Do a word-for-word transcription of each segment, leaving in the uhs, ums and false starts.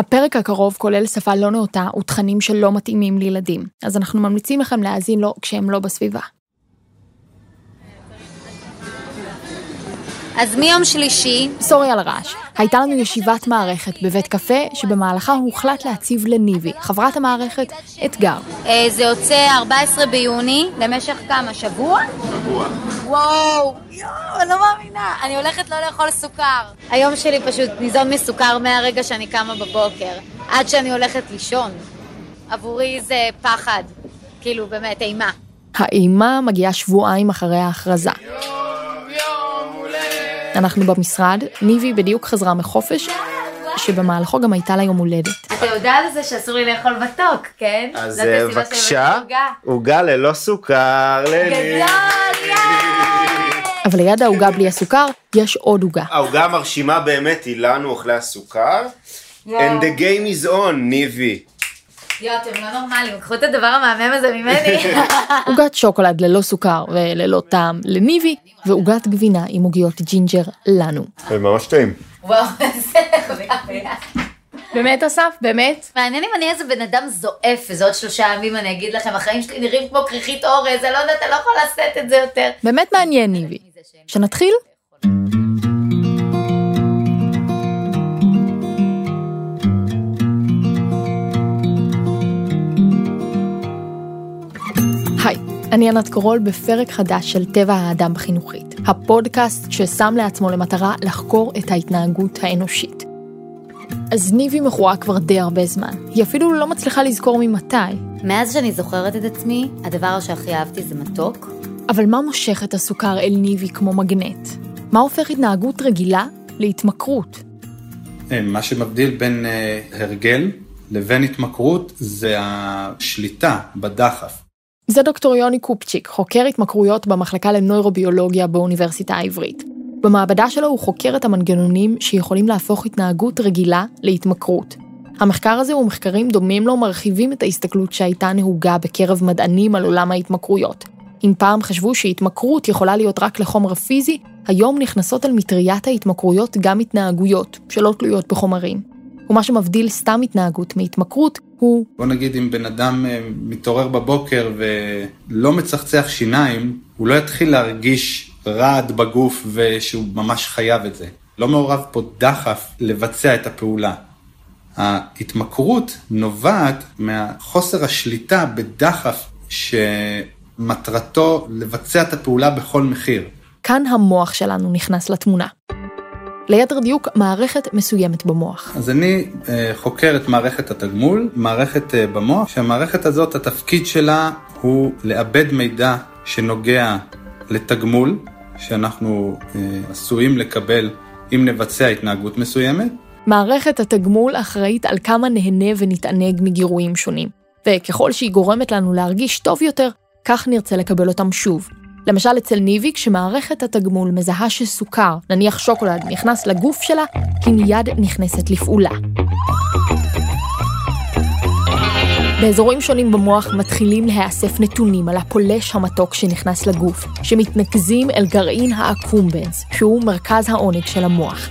הפרק הקרוב כולל שפה לא נאותה ותכנים שלא מתאימים לילדים, אז אנחנו ממליצים לכם להאזין לו כשהם לא בסביבה. אז מיום שלישי, סורי על הרעש, הייתה לנו ישיבת מערכת בבית קפה שבמהלכה הוחלט להציב לניבי, חברת המערכת, אתגר. זה יוצא ארבעה עשר ביוני, למשך כמה? שבוע? שבוע. וואו, יואו, לא מאמינה, אני הולכת לא לאכול סוכר. היום שלי פשוט ניזון מסוכר מהרגע שאני קמה בבוקר, עד שאני הולכת לישון. עבורי זה פחד, כאילו באמת, אימה. האימה מגיעה שבועיים אחרי ההכרזה. אנחנו במשרד, ניבי בדיוק חזרה מחופש, שבמהלכו גם הייתה לה יום הולדת. אתה יודע על זה שאסור לי לאכול מתוק, כן? אז בבקשה, עוגה ללא סוכר, לניבי. אבל ליד העוגה בלי הסוכר, יש עוד עוגה. העוגה המרשימה באמת היא לנו אוכלי הסוכר. And the game is on, ניבי. יואו, אתם לא נורמלים, קחו את הדבר המהמם הזה ממני. עוגת שוקולד ללא סוכר וללא טעם לניבי, ועוגת גבינה עם עוגיות ג'ינג'ר לנו. זה ממש טעים. וואו, זה חוויה. באמת, אסף? באמת? מעניין אם אני איזה בן אדם זועף, וזה עוד שלושה ימים, אני אגיד לכם, החיים שלי נראים כמו כריכית אורז, אני לא יודעת, אני לא יכולה לשאת את זה יותר. באמת מעניין, ניבי. שנתחיל? אני ענת קורול בפרק חדש של טבע האדם חינוכית, הפודקאסט ששם לעצמו למטרה לחקור את ההתנהגות האנושית. אז ניבי מכורה כבר די הרבה זמן, היא אפילו לא מצליחה לזכור ממתי. מאז שאני זוכרת את עצמי, הדבר שהכי אהבתי זה מתוק. אבל מה מושך את הסוכר אל ניבי כמו מגנט? מה הופך התנהגות רגילה להתמכרות? מה שמבדיל בין הרגל לבין התמכרות זה השליטה בדחף. זה דוקטור יוני קופצ'יק, חוקר התמכרויות במחלקה לנוירוביולוגיה באוניברסיטה העברית. במעבדה שלו הוא חוקר את המנגנונים שיכולים להפוך התנהגות רגילה להתמכרות. המחקר הזה ומחקרים דומים לו מרחיבים את ההסתכלות שהייתה נהוגה בקרב מדענים על עולם ההתמכרויות. אם פעם חשבו שהתמכרות יכולה להיות רק לחומר פיזי, היום נכנסות על מטריית ההתמכרויות גם התנהגויות שלא תלויות בחומרים. ומה שמבדיל סתם התנהגות מהתמכרות, הוא... בוא נגיד, אם בן אדם מתעורר בבוקר ולא מצחצח שיניים, הוא לא יתחיל להרגיש רעד בגוף ושהוא ממש חייב את זה. לא מעורב פה דחף לבצע את הפעולה. ההתמכרות נובעת מהחוסר השליטה בדחף שמטרתו לבצע את הפעולה בכל מחיר. כאן המוח שלנו נכנס לתמונה. ליתר דיוק, מערכת מסוימת במוח. אז אני אה, חוקר את מערכת התגמול, מערכת אה, במוח, שהמערכת הזאת, התפקיד שלה הוא לאבד מידע שנוגע לתגמול, שאנחנו אה, עשויים לקבל אם נבצע התנהגות מסוימת. מערכת התגמול אחראית על כמה נהנה ונתענג מגירויים שונים, וככל שהיא גורמת לנו להרגיש טוב יותר, כך נרצה לקבל אותם שוב. למשל אצל ניבי, כשמערכת התגמול מזהה שסוכר, נניח שוקולד, נכנס לגוף שלה, היא מיד נכנסת לפעולה. באזורים שונים במוח מתחילים להיאסף נתונים על הפולש המתוק שנכנס לגוף, שמתנקזים אל גרעין האקומבנס, שהוא מרכז העונג של המוח.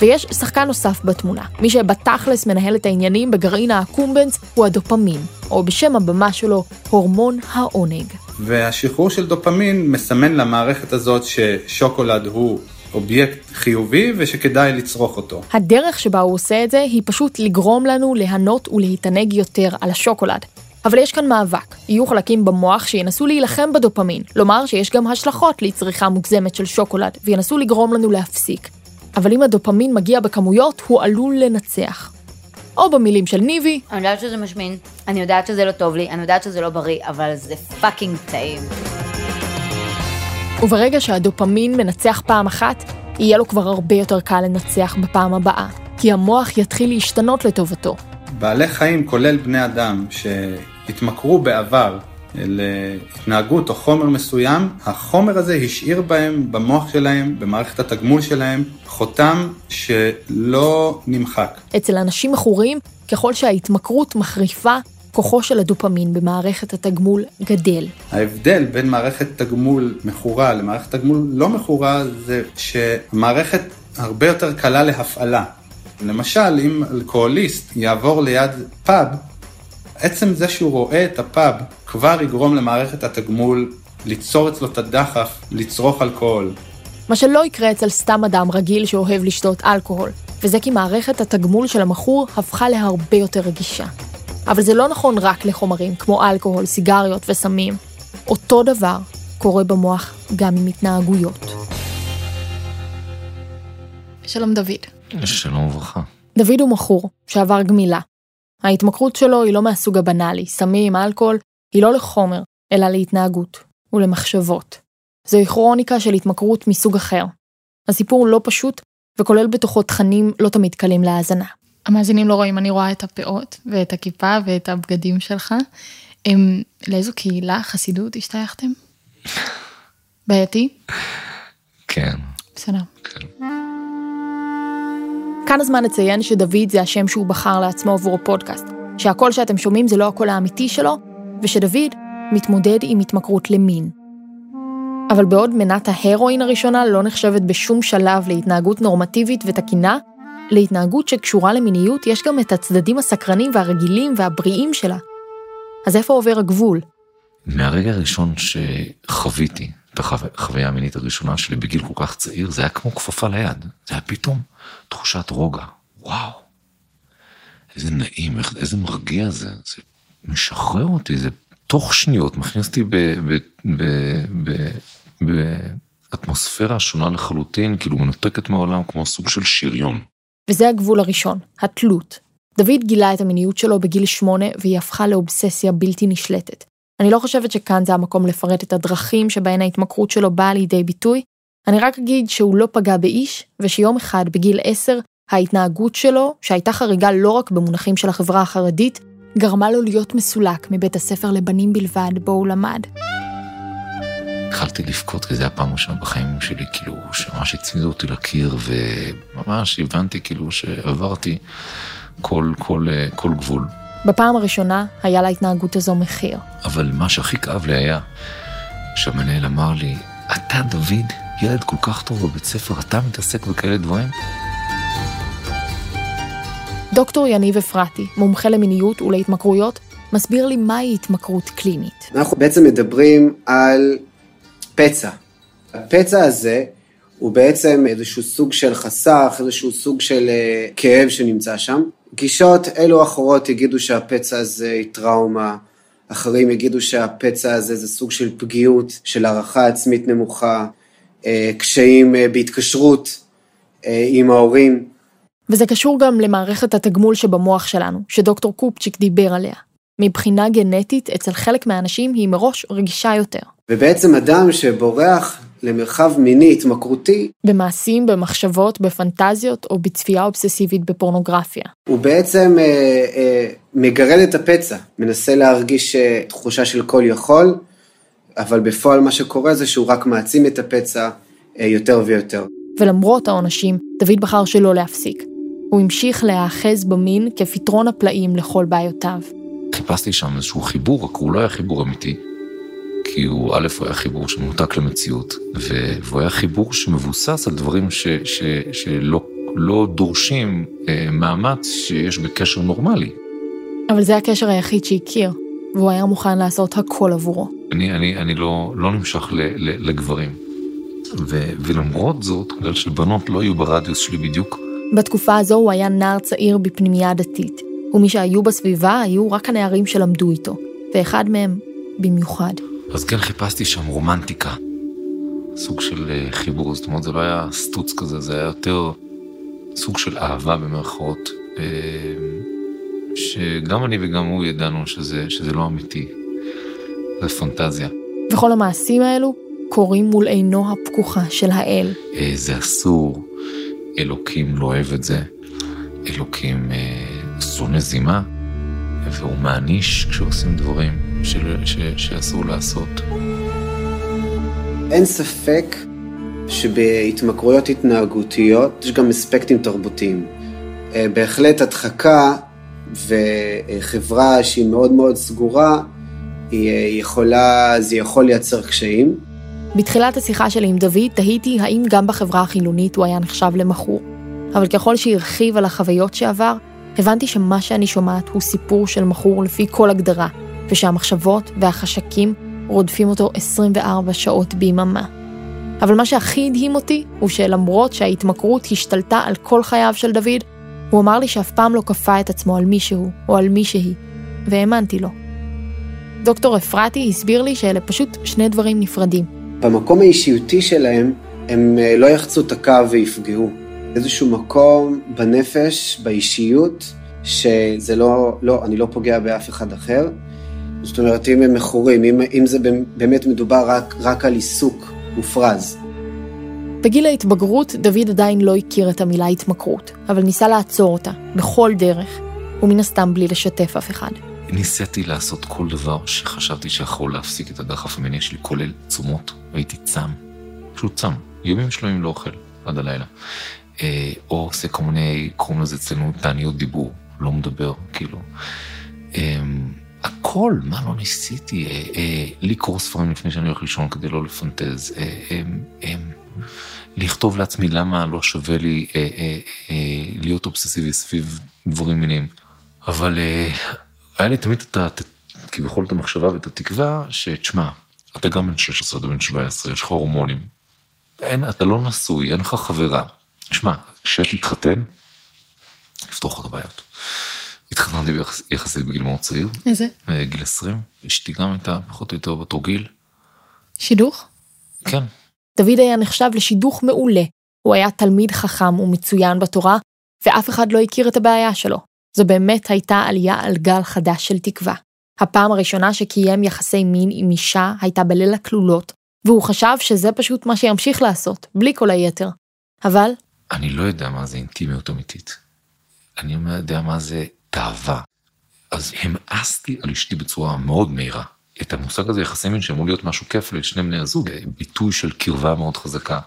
ויש שחקן נוסף בתמונה, מי שבתכלס מנהל את העניינים בגרעין האקומבנס הוא הדופמין, או בשם הבמה שלו, הורמון העונג. והשחרור של דופמין מסמן למערכת הזאת ששוקולד הוא אובייקט חיובי ושכדאי לצרוך אותו. הדרך שבה הוא עושה את זה היא פשוט לגרום לנו להנות ולהתענג יותר על השוקולד. אבל יש כאן מאבק, יהיו חלקים במוח שינסו להילחם בדופמין, לומר שיש גם השלכות לצריכה מוגזמת של שוקולד, וינסו לגרום לנו להפסיק. אבל אם הדופמין מגיע בכמויות, הוא עלול לנצח. או במילים של ניבי. אני יודעת שזה משמין, אני יודעת שזה לא טוב לי, אני יודעת שזה לא בריא, אבל זה פאקינג טעים. וברגע שהדופמין מנצח פעם אחת, יהיה לו כבר הרבה יותר קל לנצח בפעם הבאה, כי המוח יתחיל להשתנות לטובתו. בעלי חיים, כולל בני אדם, שהתמכרו בעבר להתנהגות או חומר מסוים, החומר הזה השאיר בהם, במוח שלהם, במערכת התגמול שלהם, חותם שלא נמחק. אצל אנשים מכורים, ככל שההתמכרות מחריפה, כוחו של הדופמין במערכת התגמול גדל. ההבדל בין מערכת תגמול מכורה למערכת תגמול לא מכורה, זה שמערכת הרבה יותר קלה להפעלה. למשל, אם אלכוהוליסט יעבור ליד פאב, עצם זה שהוא רואה את הפאב כבר יגרום למערכת התגמול ליצור אצלו את הדחף, לצרוך אלכוהול. מה שלא יקרה אצל סתם אדם רגיל שאוהב לשתות אלכוהול, וזה כי מערכת התגמול של המכור הפכה להרבה יותר רגישה. אבל זה לא נכון רק לחומרים כמו אלכוהול, סיגריות וסמים. אותו דבר קורה במוח גם עם התנהגויות. שלום דוד. שלום וברכה. דוד הוא מכור שעבר גמילה. ההתמכרות שלו היא לא מהסוג הבנאלי, סמים, אלכוהול, היא לא לחומר, אלא להתנהגות ולמחשבות. זוהי כרוניקה של התמכרות מסוג אחר. הסיפור לא פשוט וכולל בתוכו תכנים לא תמיד קלים להאזנה. המאזינים לא רואים, אני רואה את הפאות ואת הכיפה ואת הבגדים שלך. הם, לאיזו קהילה, חסידות, השתייכתם? בעייתי? כן. בסדר. כן. כאן הזמן לציין שדוד זה השם שהוא בחר לעצמו עבור הפודקאסט, שהקול שאתם שומעים זה לא הקול האמיתי שלו, ושדוד מתמודד עם התמכרות למין. אבל בעוד מנת ההרואין הראשונה לא נחשבת בשום שלב להתנהגות נורמטיבית ותקינה, להתנהגות שקשורה למיניות יש גם את הצדדים הסקרנים והרגילים והבריאים שלה. אז איפה עובר הגבול? מהרגע הראשון שחוויתי את החוויה המינית הראשונה שלי בגיל כל כך צעיר, זה היה כמו כפפה ליד, זה היה פתאום תחושת רוגע, וואו, איזה נעים, איזה מרגיע זה, זה משחרר אותי, זה תוך שניות, מכניסתי באטמוספירה שונה לחלוטין, כאילו מנותקת מהעולם, כמו סוג של שריון. וזה הגבול הראשון, התלות. דוד גילה את המיניות שלו בגיל שמונה, והיא הפכה לאובססיה בלתי נשלטת. אני לא חושבת שכאן זה המקום לפרט את הדרכים שבהן ההתמכרות שלו באה לידי ביטוי, אני רק אגיד שהוא לא פגע באיש, ושיום אחד בגיל עשר, ההתנהגות שלו, שהייתה חריגה לא רק במונחים של החברה החרדית, גרמה לו להיות מסולק מבית הספר לבנים בלבד בו הוא למד. התחלתי לבכות, כי זה הפעם ראשונה בחיים שלי, כאילו, שממש הצמידו אותי לקיר, וממש הבנתי כאילו שעברתי כל, כל, כל גבול. בפעם הראשונה היה להתנהגות הזו מחיר. אבל מה שהכי כאב לי היה, שהמנהל אמר לי, אתה דוד, ילד כל כך טוב בבית ספר, אתה מתעסק בכאלה דברים? דוקטור יניב אפרתי, מומחה למיניות ולהתמכרויות, מסביר לי מהי התמכרות קלינית. אנחנו בעצם מדברים על פצע. הפצע הזה הוא בעצם איזשהו סוג של חסך, איזשהו סוג של כאב שנמצא שם. גישות אלו אחרות יגידו שהפצע הזה היא טראומה, אחרים יגידו שהפצע הזה זה סוג של פגיעות, של הערכה עצמית נמוכה, קשיים בהתקשרות עם ההורים. וזה קשור גם למערכת התגמול שבמוח שלנו, שדוקטור קופצ'יק דיבר עליה. מבחינה גנטית, אצל חלק מהאנשים היא מראש רגישה יותר. ובעצם אדם שבורח למרחב מיני התמכרותי, במעשים, במחשבות, בפנטזיות או בצפייה אובססיבית בפורנוגרפיה. הוא בעצם אה, אה, מגרד את הפצע, מנסה להרגיש תחושה של כל יכול, אבל בפועל מה שקורה זה שהוא רק מעצים את הפצע יותר ויותר. ולמרות העונשים, דוד בחר שלא להפסיק. הוא המשיך להאחז במין כפתרון הפלאים לכל בעיותיו. חיפשתי שם איזשהו חיבור, רק הוא לא היה חיבור אמיתי, כי הוא א' הוא היה חיבור שמותק למציאות, והוא היה חיבור שמבוסס על דברים ש, ש, שלא לא דורשים אה, מאמץ שיש בקשר נורמלי. אבל זה הקשר היחיד שהכיר, והוא היה מוכן לעשות הכל עבורו. אני, אני, אני לא, לא נמשך ל, ל, לגברים. ו, ולמרות זאת, בגלל שבנות לא היו ברדיוס שלי בדיוק. בתקופה הזו הוא היה נער צעיר בפנימיה דתית, ומי שהיו בסביבה היו רק הנערים שלמדו איתו, ואחד מהם במיוחד. אז כן חיפשתי שם רומנטיקה, סוג של חיבור, זאת אומרת זה לא היה סטוץ כזה, זה היה יותר סוג של אהבה במרכאות, שגם אני וגם הוא ידענו שזה, שזה לא אמיתי. זה פנטזיה. וכל המעשים האלו קורים מול עינו הפקוחה של האל. זה אסור. אלוקים לא אוהב את זה. אלוקים שונא זימה, והוא מעניש כשעושים דברים של, ש, שאסור לעשות. אין ספק שבהתמכרויות התנהגותיות יש גם אספקטים תרבותיים. בהחלט הדחקה וחברה שהיא מאוד מאוד סגורה, היא יכולה, זה יכול לייצר קשיים. בתחילת השיחה שלי עם דוד, תהיתי האם גם בחברה החילונית הוא היה נחשב למכור. אבל ככל שהרחיב על החוויות שעבר, הבנתי שמה שאני שומעת הוא סיפור של מכור לפי כל הגדרה, ושהמחשבות והחשקים רודפים אותו עשרים וארבע שעות ביממה. אבל מה שהכי הדהים אותי הוא שלמרות שההתמכרות השתלטה על כל חייו של דוד, הוא אמר לי שאף פעם לא כפה את עצמו על מישהו או על מישהי, והאמנתי לו. דוקטור אפרתי הסביר לי שאלה פשוט שני דברים נפרדים. במקום האישיותי שלהם הם לא יחצו את הקו ויפגעו. איזשהו מקום בנפש, באישיות, שזה לא, לא, אני לא פוגע באף אחד אחר. זאת אומרת, אם הם מכורים, אם, אם זה באמת מדובר רק, רק על עיסוק ופרז. בגיל ההתבגרות, דוד עדיין לא הכיר את המילה התמכרות, אבל ניסה לעצור אותה, בכל דרך, ומן הסתם בלי לשתף אף אחד. ניסיתי לעשות כל דבר שחשבתי שיכול להפסיק את הדחף המיני שלי, כולל תשומות, והייתי צם, פשוט צם, ימים שלמים לא אוכל, עד הלילה. אה, או עושה כל מיני, קוראים לזה אצלנו, תעניות דיבור, לא מדבר, כאילו. אה, הכל, מה לא ניסיתי, אה, אה, לקרוא ספרים לפני שאני הולך לישון כדי לא לפנטז, אה, אה, אה, לכתוב לעצמי למה לא שווה לי אה, אה, אה, להיות אובססיבי סביב דברים מיניים. אבל אה, היה לי תמיד את, את, כבכל את המחשבה ואת התקווה, שתשמע, אתה גם בן שש עשרה, בן שבע עשרה, יש לך הורמונים, אין, אתה לא נשוי, אין לך חברה. תשמע, כשתתחתן, לפתוח את הבעיות. התחתנתי יחסית בגיל מאוד צעיר. איזה? בגיל עשרים. אשתי גם הייתה פחות או יותר באותו גיל. שידוך? כן. דוד היה נחשב לשידוך מעולה. הוא היה תלמיד חכם ומצוין בתורה, ואף אחד לא הכיר את הבעיה שלו. זו באמת הייתה עלייה על גל חדש של תקווה. הפעם הראשונה שקיים יחסי מין עם אישה הייתה בליל הכלולות, והוא חשב שזה פשוט מה שימשיך לעשות, בלי כל היתר. אבל... אני לא יודע מה זה אינטימיות אמיתית. אני לא יודע מה זה תאווה. אז המאסתי על אשתי בצורה מאוד מהירה. את המושג הזה יחסי מין שאמור להיות משהו כיף לשני בני הזוג, ביטוי של קרבה מאוד חזקה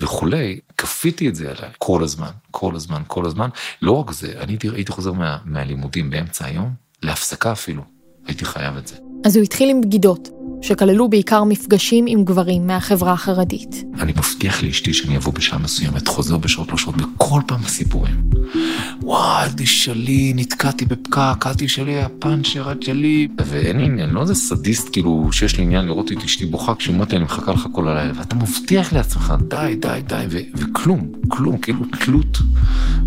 וכולי, כפיתי את זה עליי כל הזמן, כל הזמן, כל הזמן. לא רק זה, אני הייתי חוזר מה, מהלימודים באמצע היום, להפסקה אפילו, הייתי חייב את זה. אז הוא התחיל עם בגידות, שכללו בעיקר מפגשים עם גברים מהחברה החרדית. אני מבטיח לאשתי שאני אבוא בשעה מסוימת, חוזר בשעות לא שעות, וכל פעם הסיפורים. וואי, עד שלי, נתקעתי בפקק, עד שלי, הפנצ'ר, עד שלי. ואין עניין, לא זה סדיסט, כאילו, שיש לי עניין לראות את אשתי בוכה, כשאומרתי, אני מחכה לך כל הלילה, ואתה מבטיח לעצמך, די, די, די, ו- וכלום, כלום, כאילו תלות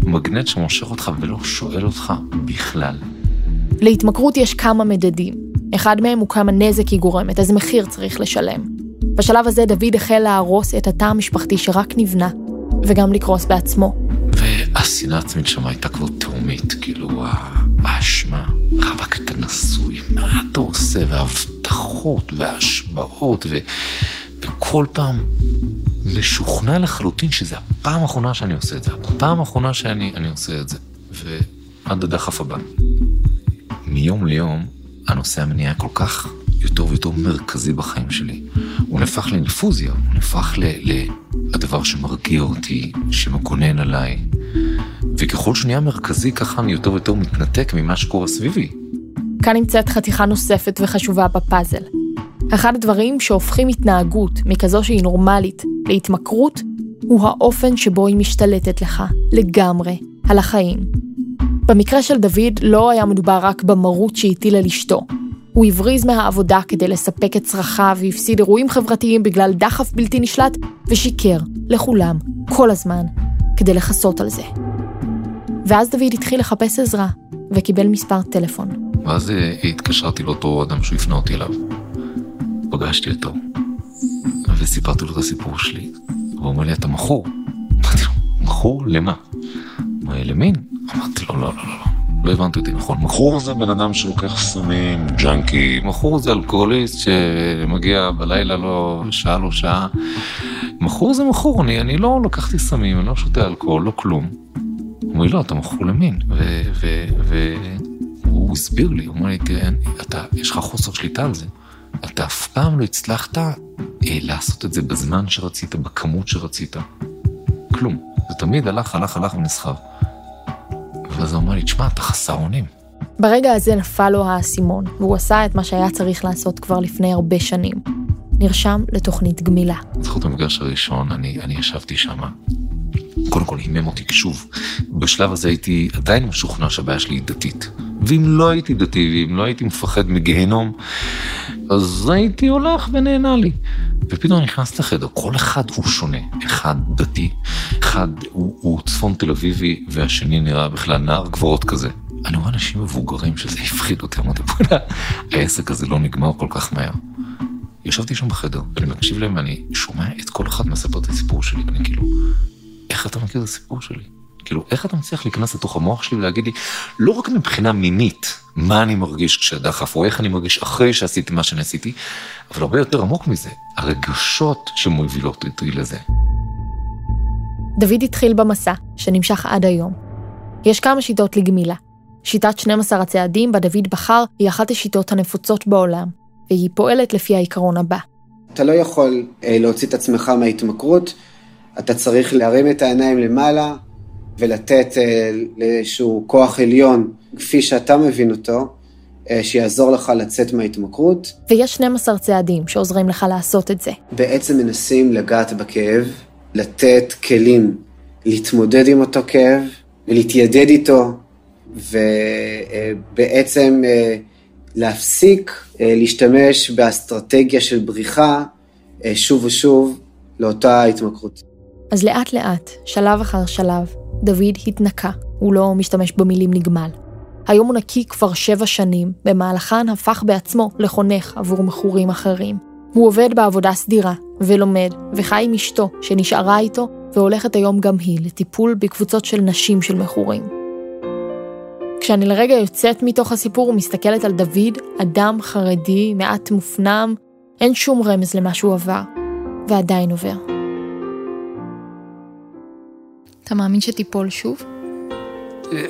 מגנט שמושך אותך ולא שואל אותך בכלל. להתמכרות יש כמה מדדים. אחד מהם הוא כמה נזק היא גורמת, אז מחיר צריך לשלם. בשלב הזה דוד החל להרוס את התא המשפחתי שרק נבנה, וגם לקרוס בעצמו. והשנאה עצמית שם הייתה כבר תאומית, כאילו, האשמה, חבק את הנשוי, מה אתה עושה, וההבטחות, וההשבעות, ו... וכל פעם משוכנע לחלוטין שזה הפעם האחרונה שאני עושה את זה, הפעם האחרונה שאני אני עושה את זה, ועד הדחף הבא. מיום ליום, הנושא המניעה כל כך יותר ויותר מרכזי בחיים שלי. הוא נפח לאינפוזיה, הוא נפח לדבר שמרגיע אותי, שמגונן עליי, וככל שנהיה מרכזי, ככה אני יותר ויותר מתנתק ממה שקורה סביבי. כאן נמצאת חתיכה נוספת וחשובה בפאזל. אחד הדברים שהופכים התנהגות מכזו שהיא נורמלית להתמכרות, הוא האופן שבו היא משתלטת לך, לגמרי, על החיים. במקרה של דוד לא היה מדובר רק במרות שהטיל על אשתו. הוא הבריז מהעבודה כדי לספק את צרכיו והפסיד אירועים חברתיים בגלל דחף בלתי נשלט, ושיקר לכולם, כל הזמן, כדי לחסות על זה. ואז דוד התחיל לחפש עזרה, וקיבל מספר טלפון. ואז התקשרתי לאותו אדם שהוא הפנה אותי אליו. פגשתי אותו, וסיפרתי לו את הסיפור שלי. הוא אומר לי, אתה מכור? אמרתי לו, מכור? למה? הוא אומר, למין? אמרתי לו, לא, לא, לא, לא הבנתי אותי, נכון. מכור זה בן אדם שלוקח סמים, ג'נקי, מכור זה אלכוהוליסט שמגיע בלילה לא שעה, לא שעה. מכור זה מכור, אני, אני לא לוקחתי סמים, אני לא שותה אלכוהול, לא כלום. הוא אומר, לא, אתה מכור למין. והוא הסביר לי, הוא אומר לי, תראה, יש לך חוסר שליטה על זה. אתה אף פעם לא הצלחת לעשות את זה בזמן שרצית, בכמות שרצית. כלום. זה תמיד הלך, הלך, הלך ונסחב. ואז הוא אמר לי, תשמע, אתה חסר אונים. ברגע הזה נפל לו האסימון, והוא עשה את מה שהיה צריך לעשות כבר לפני הרבה שנים. נרשם לתוכנית גמילה. זכות המפגש הראשון, אני, אני ישבתי שם, קודם כל הימם אותי, שוב, בשלב הזה הייתי עדיין משוכנע שהבעיה שלי היא דתית. ואם לא הייתי דתי, ואם לא הייתי מפחד מגהנום, אז הייתי הולך ונהנה לי. ופתאום נכנס לחדר, כל אחד הוא שונה, אחד דתי, אחד הוא, הוא צפון תל אביבי, והשני נראה בכלל נער גבורות כזה. אני רואה אנשים מבוגרים שזה הפחיד אותי, אמרתי, בואלה, העסק הזה לא נגמר כל כך מהר. ישבתי שם בחדר, ואני מקשיב להם, ואני שומע את כל אחד מספר את הסיפור שלי, אני כאילו, איך אתה מכיר את הסיפור שלי? כאילו, איך אתה מצליח להיכנס לתוך המוח שלי ולהגיד לי, לא רק מבחינה מינית, מה אני מרגיש כשהדחף, או איך אני מרגיש אחרי שעשיתי מה שעשיתי, אבל הרבה יותר עמוק מזה, הרגשות שמובילות אותי לזה. דוד התחיל במסע, שנמשך עד היום. יש כמה שיטות לגמילה. שיטת שנים עשר הצעדים בה דוד בחר היא אחת השיטות הנפוצות בעולם, והיא פועלת לפי העיקרון הבא. אתה לא יכול להוציא את עצמך מההתמכרות, אתה צריך להרים את העיניים למעלה, ולתת לאיזשהו כוח עליון, כפי שאתה מבין אותו, שיעזור לך לצאת מההתמכרות. ויש שנים עשר צעדים שעוזרים לך לעשות את זה. בעצם מנסים לגעת בכאב, לתת כלים, להתמודד עם אותו כאב, ולהתיידד איתו, ובעצם להפסיק להשתמש באסטרטגיה של בריחה, שוב ושוב, לאותה התמכרות. אז לאט לאט, שלב אחר שלב, דוד התנקה, הוא לא משתמש במילים נגמל. היום הוא נקי כבר שבע שנים, במהלכן הפך בעצמו לחונך עבור מכורים אחרים. הוא עובד בעבודה סדירה, ולומד, וחי עם אשתו שנשארה איתו, והולכת היום גם היא לטיפול בקבוצות של נשים של מכורים. כשאני לרגע יוצאת מתוך הסיפור ומסתכלת על דוד, אדם חרדי, מעט מופנם, אין שום רמז למה שהוא עבר, ועדיין עובר. אתה מאמין שתיפול שוב?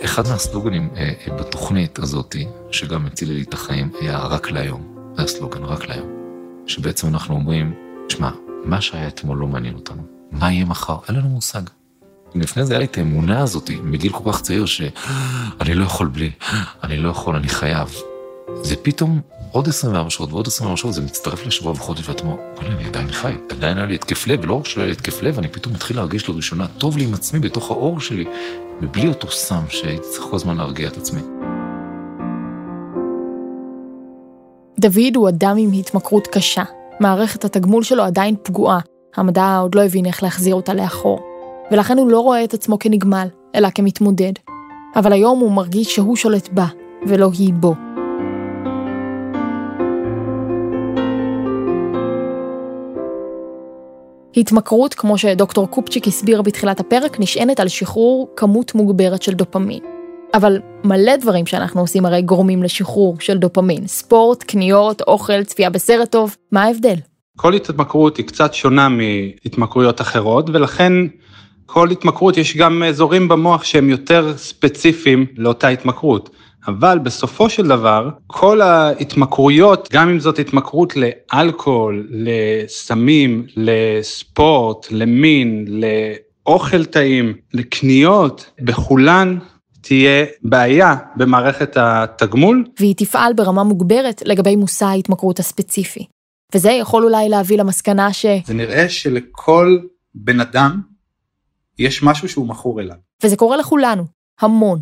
אחד מהסלוגנים בתוכנית הזאת, שגם הצילה לי את החיים, היה רק להיום. זה הסלוגן, רק להיום. שבעצם אנחנו אומרים, שמע, מה שהיה אתמול לא מעניין אותנו. מה יהיה מחר? אין לנו מושג. לפני זה היה לי את האמונה הזאת, מגיל כל כך צעיר, שאני לא יכול בלי, אני לא יכול, אני חייב. זה פתאום עוד עשרים וארבע שעות ועוד עשרים וארבע שעות, זה מצטרף לשבוע וחודש, ואתה אומר, אולי אני עדיין חי, עדיין היה לי התקף לב, ולא רק שלא היה לי התקף לב, אני פתאום מתחיל להרגיש לראשונה טוב לי עם עצמי בתוך האור שלי, ובלי אותו סם שהייתי צריך כל הזמן להרגיע את עצמי. דוד הוא אדם עם התמכרות קשה. מערכת התגמול שלו עדיין פגועה, המדע עוד לא הבין איך להחזיר אותה לאחור, ולכן הוא לא רואה את עצמו כנגמל, אלא כמתמודד. אבל היום הוא מרגיש שהוא שולט בה, ולא היא בו. התמכרות, כמו שדוקטור קופצ'יק הסביר בתחילת הפרק, נשענת על שחרור כמות מוגברת של דופמין. אבל מלא דברים שאנחנו עושים הרי גורמים לשחרור של דופמין. ספורט, קניות, אוכל, צפייה בסרט טוב. מה ההבדל? כל התמכרות היא קצת שונה מהתמכרויות אחרות, ולכן כל התמכרות יש גם אזורים במוח שהם יותר ספציפיים לאותה התמכרות. אבל בסופו של דבר, כל ההתמכרויות, גם אם זאת התמכרות לאלכוהול, לסמים, לספורט, למין, לאוכל טעים, לקניות, בכולן תהיה בעיה במערכת התגמול. והיא תפעל ברמה מוגברת לגבי מושא ההתמכרות הספציפי. וזה יכול אולי להביא למסקנה ש... זה נראה שלכל בן אדם יש משהו שהוא מכור אליו. וזה קורה לכולנו, המון.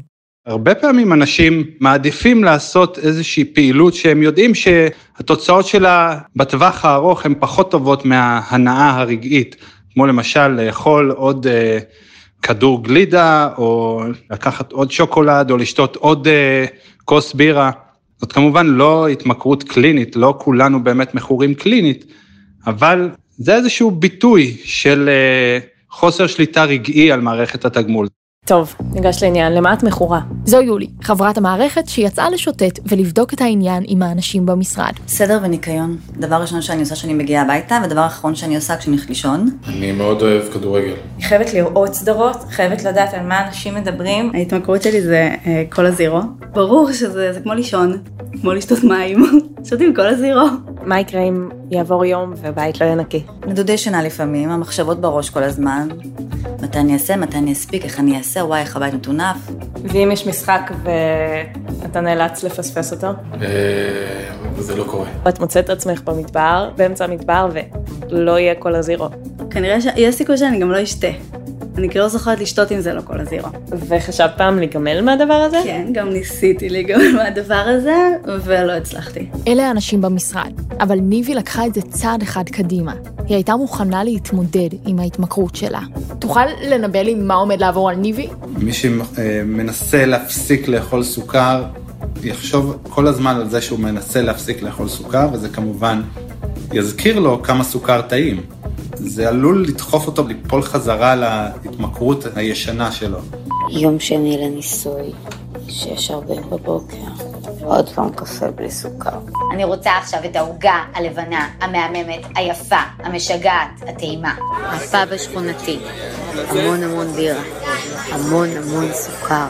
הרבה פעמים אנשים מעדיפים לעשות איזושהי פעילות שהם יודעים שהתוצאות שלה בטווח הארוך הן פחות טובות מההנאה הרגעית, כמו למשל לאכול עוד אה, כדור גלידה, או לקחת עוד שוקולד, או לשתות עוד אה, כוס בירה. זאת כמובן לא התמכרות קלינית, לא כולנו באמת מכורים קלינית, אבל זה איזשהו ביטוי של אה, חוסר שליטה רגעי על מערכת התגמול. טוב, ניגש לעניין, למה את מכורה? זו יולי, חברת המערכת שיצאה לשוטט ולבדוק את העניין עם האנשים במשרד. סדר וניקיון. דבר ראשון שאני עושה כשאני מגיעה הביתה, ודבר אחרון שאני עושה כשאני הולכת לישון. אני מאוד אוהב כדורגל. חייבת לראות סדרות, חייבת לדעת על מה אנשים מדברים. ההתמכרות שלי זה כל הזירו. ברור שזה כמו לישון, כמו לשתות מים. שותים כל הזירו. מה יקרה אם יעבור יום והבית לא יהיה נקי? נדודי שינה לפעמים, המחשבות בראש כל הזמן. מתי אני אעשה, מתי אני אספיק, איך אני אעשה, וואי, איך הבית מטונף. ואם יש משחק ואתה נאלץ לפספס אותו? זה לא קורה. את מוצאת עצמך במדבר, באמצע המדבר, ולא יהיה כל הזירו. כנראה שיש סיכוי שאני גם לא אשתה. אני כאילו זוכרת לשתות עם זה לא כל הזירו. וחשבת פעם לגמל מהדבר הזה? כן, גם ניסיתי לגמל מהדבר הזה, ולא הצלחתי. אלה האנשים במשרד, אבל ניבי לקחה את זה צעד אחד קדימה. היא הייתה מוכנה להתמודד עם ההתמכרות שלה. תוכל לנבא לי מה עומד לעבור על ניבי? מי שמנסה להפסיק לאכול סוכר, יחשוב כל הזמן על זה שהוא מנסה להפסיק לאכול סוכר, וזה כמובן יזכיר לו כמה סוכר טעים. זה עלול לדחוף אותו ליפול חזרה להתמכרות הישנה שלו. יום שני לניסוי, שש הרבה בבוקר, ועוד פעם קפה בלי סוכר. אני רוצה עכשיו את העוגה הלבנה, המהממת, היפה, המשגעת, הטעימה. הפאב השכונתי, המון המון בירה, המון המון סוכר.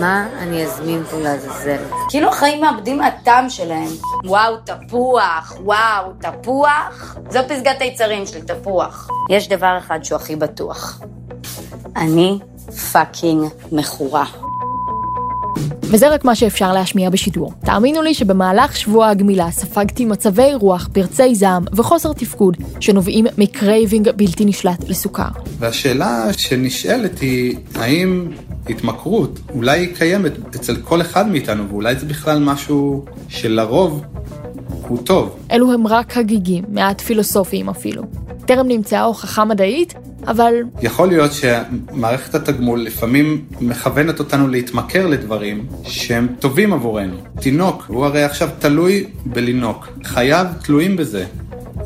מה אני אזמין פה לעזאזל? כאילו החיים מאבדים מהטעם שלהם. וואו, תפוח, וואו, תפוח. זו פסגת היצרים שלי, תפוח. יש דבר אחד שהוא הכי בטוח. אני פאקינג מכורה. וזה רק מה שאפשר להשמיע בשידור. תאמינו לי שבמהלך שבוע הגמילה ספגתי מצבי רוח, פרצי זעם וחוסר תפקוד שנובעים מקרייבינג בלתי נשלט לסוכר. והשאלה שנשאלת היא, האם התמכרות אולי היא קיימת אצל כל אחד מאיתנו, ואולי זה בכלל משהו שלרוב הוא טוב. אלו הם רק הגיגים, מעט פילוסופיים אפילו. טרם נמצאה הוכחה מדעית, אבל... יכול להיות שמערכת התגמול לפעמים מכוונת אותנו להתמכר לדברים שהם טובים עבורנו. תינוק, הוא הרי עכשיו תלוי בלינוק. חייו תלויים בזה.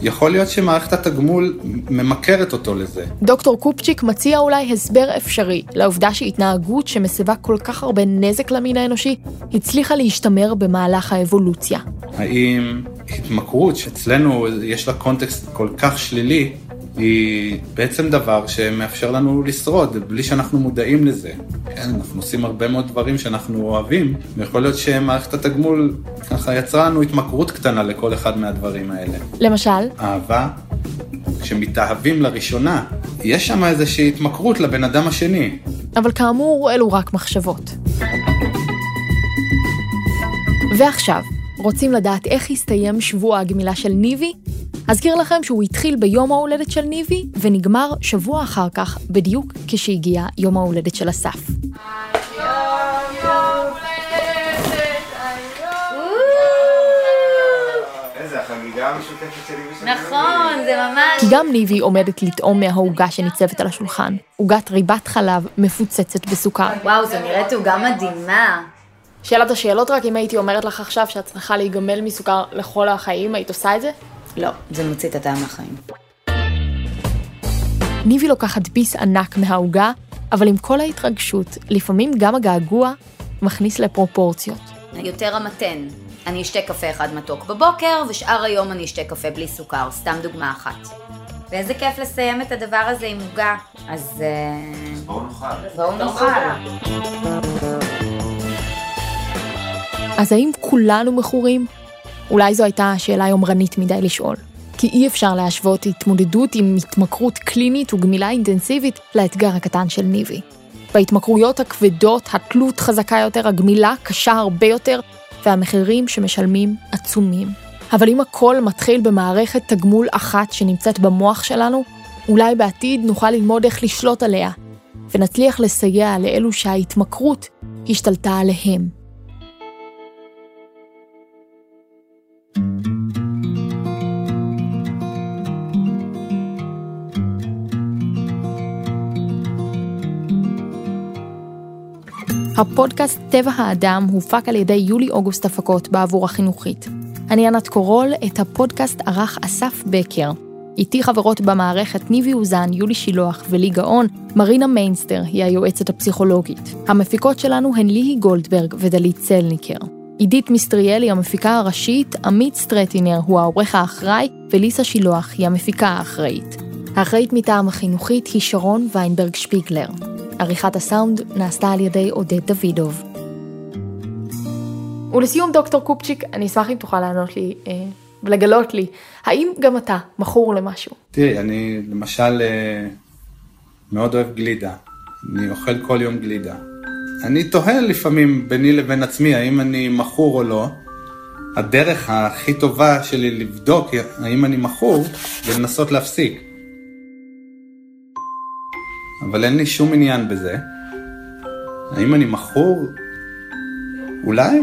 יכול להיות שמערכת התגמול ממכרת אותו לזה. דוקטור קופצ'יק מציע אולי הסבר אפשרי לעובדה שהתנהגות שמסבה כל כך הרבה נזק למין האנושי הצליחה להשתמר במהלך האבולוציה. האם התמכרות שאצלנו יש לה קונטקסט כל כך שלילי, היא בעצם דבר שמאפשר לנו לשרוד בלי שאנחנו מודעים לזה. כן, אנחנו עושים הרבה מאוד דברים שאנחנו אוהבים, ויכול להיות שמערכת התגמול ככה יצרה לנו התמכרות קטנה לכל אחד מהדברים האלה. למשל? אהבה, כשמתאהבים לראשונה, יש שם איזושהי התמכרות לבן אדם השני. אבל כאמור, אלו רק מחשבות. ועכשיו, רוצים לדעת איך הסתיים שבוע הגמילה של ניבי? אזכיר לכם שהוא התחיל ביום ההולדת של ניבי, ונגמר שבוע אחר כך, בדיוק כשהגיע יום ההולדת של אסף. היום יום הולדת, היום. איזה החגיגה המשותפת שלי ושלי. נכון, זה ממש. כי גם ניבי עומדת לטעום מההוגה שניצבת על השולחן. הוגת ריבת חלב מפוצצת בסוכר. וואו, זו נראית הוגה מדהימה. שאלת השאלות רק אם הייתי אומרת לך עכשיו שאת צריכה להיגמל מסוכר לכל החיים, היית עושה את זה? לא, זה מוציא את הטעם מהחיים. ניבי לוקחת ביס ענק מההוגה, אבל עם כל ההתרגשות, לפעמים גם הגעגוע מכניס לפרופורציות. יותר המתן. אני אשתה קפה אחד מתוק בבוקר, ושאר היום אני אשתה קפה בלי סוכר, סתם דוגמה אחת. ואיזה כיף לסיים את הדבר הזה עם הוגה. אז... בואו נאכל. בואו נאכל. אז האם כולנו מכורים? אולי זו הייתה שאלה יומרנית מדי לשאול. כי אי אפשר להשוות התמודדות עם התמכרות קלינית וגמילה אינטנסיבית לאתגר הקטן של ניבי. בהתמכרויות הכבדות, התלות חזקה יותר, הגמילה קשה הרבה יותר, והמחירים שמשלמים עצומים. אבל אם הכל מתחיל במערכת תגמול אחת שנמצאת במוח שלנו, אולי בעתיד נוכל ללמוד איך לשלוט עליה, ונצליח לסייע לאלו שההתמכרות השתלטה עליהם. הפודקאסט טבע האדם הופק על ידי יולי אוגוסט הפקות בעבור החינוכית. אני ענת קורול, את הפודקאסט ערך אסף בקר. איתי חברות במערכת ניבי אוזן, יולי שילוח ולי גאון, מרינה מיינסטר היא היועצת הפסיכולוגית. המפיקות שלנו הן ליהי גולדברג ודלית צלניקר. עידית מיסטריאלי המפיקה הראשית, עמית סטרטינר הוא העורך האחראי, וליסה שילוח היא המפיקה האחראית. האחראית מטעם החינוכית היא שרון ויינברג שפיגלר. עריכת הסאונד נעשתה על ידי עודד דוידוב. ולסיום, דוקטור קופצ'יק, אני אשמח אם תוכל לענות לי אה, ולגלות לי, האם גם אתה מכור למשהו? תראי, אני למשל אה, מאוד אוהב גלידה. אני אוכל כל יום גלידה. אני תוהה לפעמים ביני לבין עצמי, האם אני מכור או לא. הדרך הכי טובה שלי לבדוק האם אני מכור, זה לנסות להפסיק. אבל אין לי שום עניין בזה. האם אני מכור? אולי?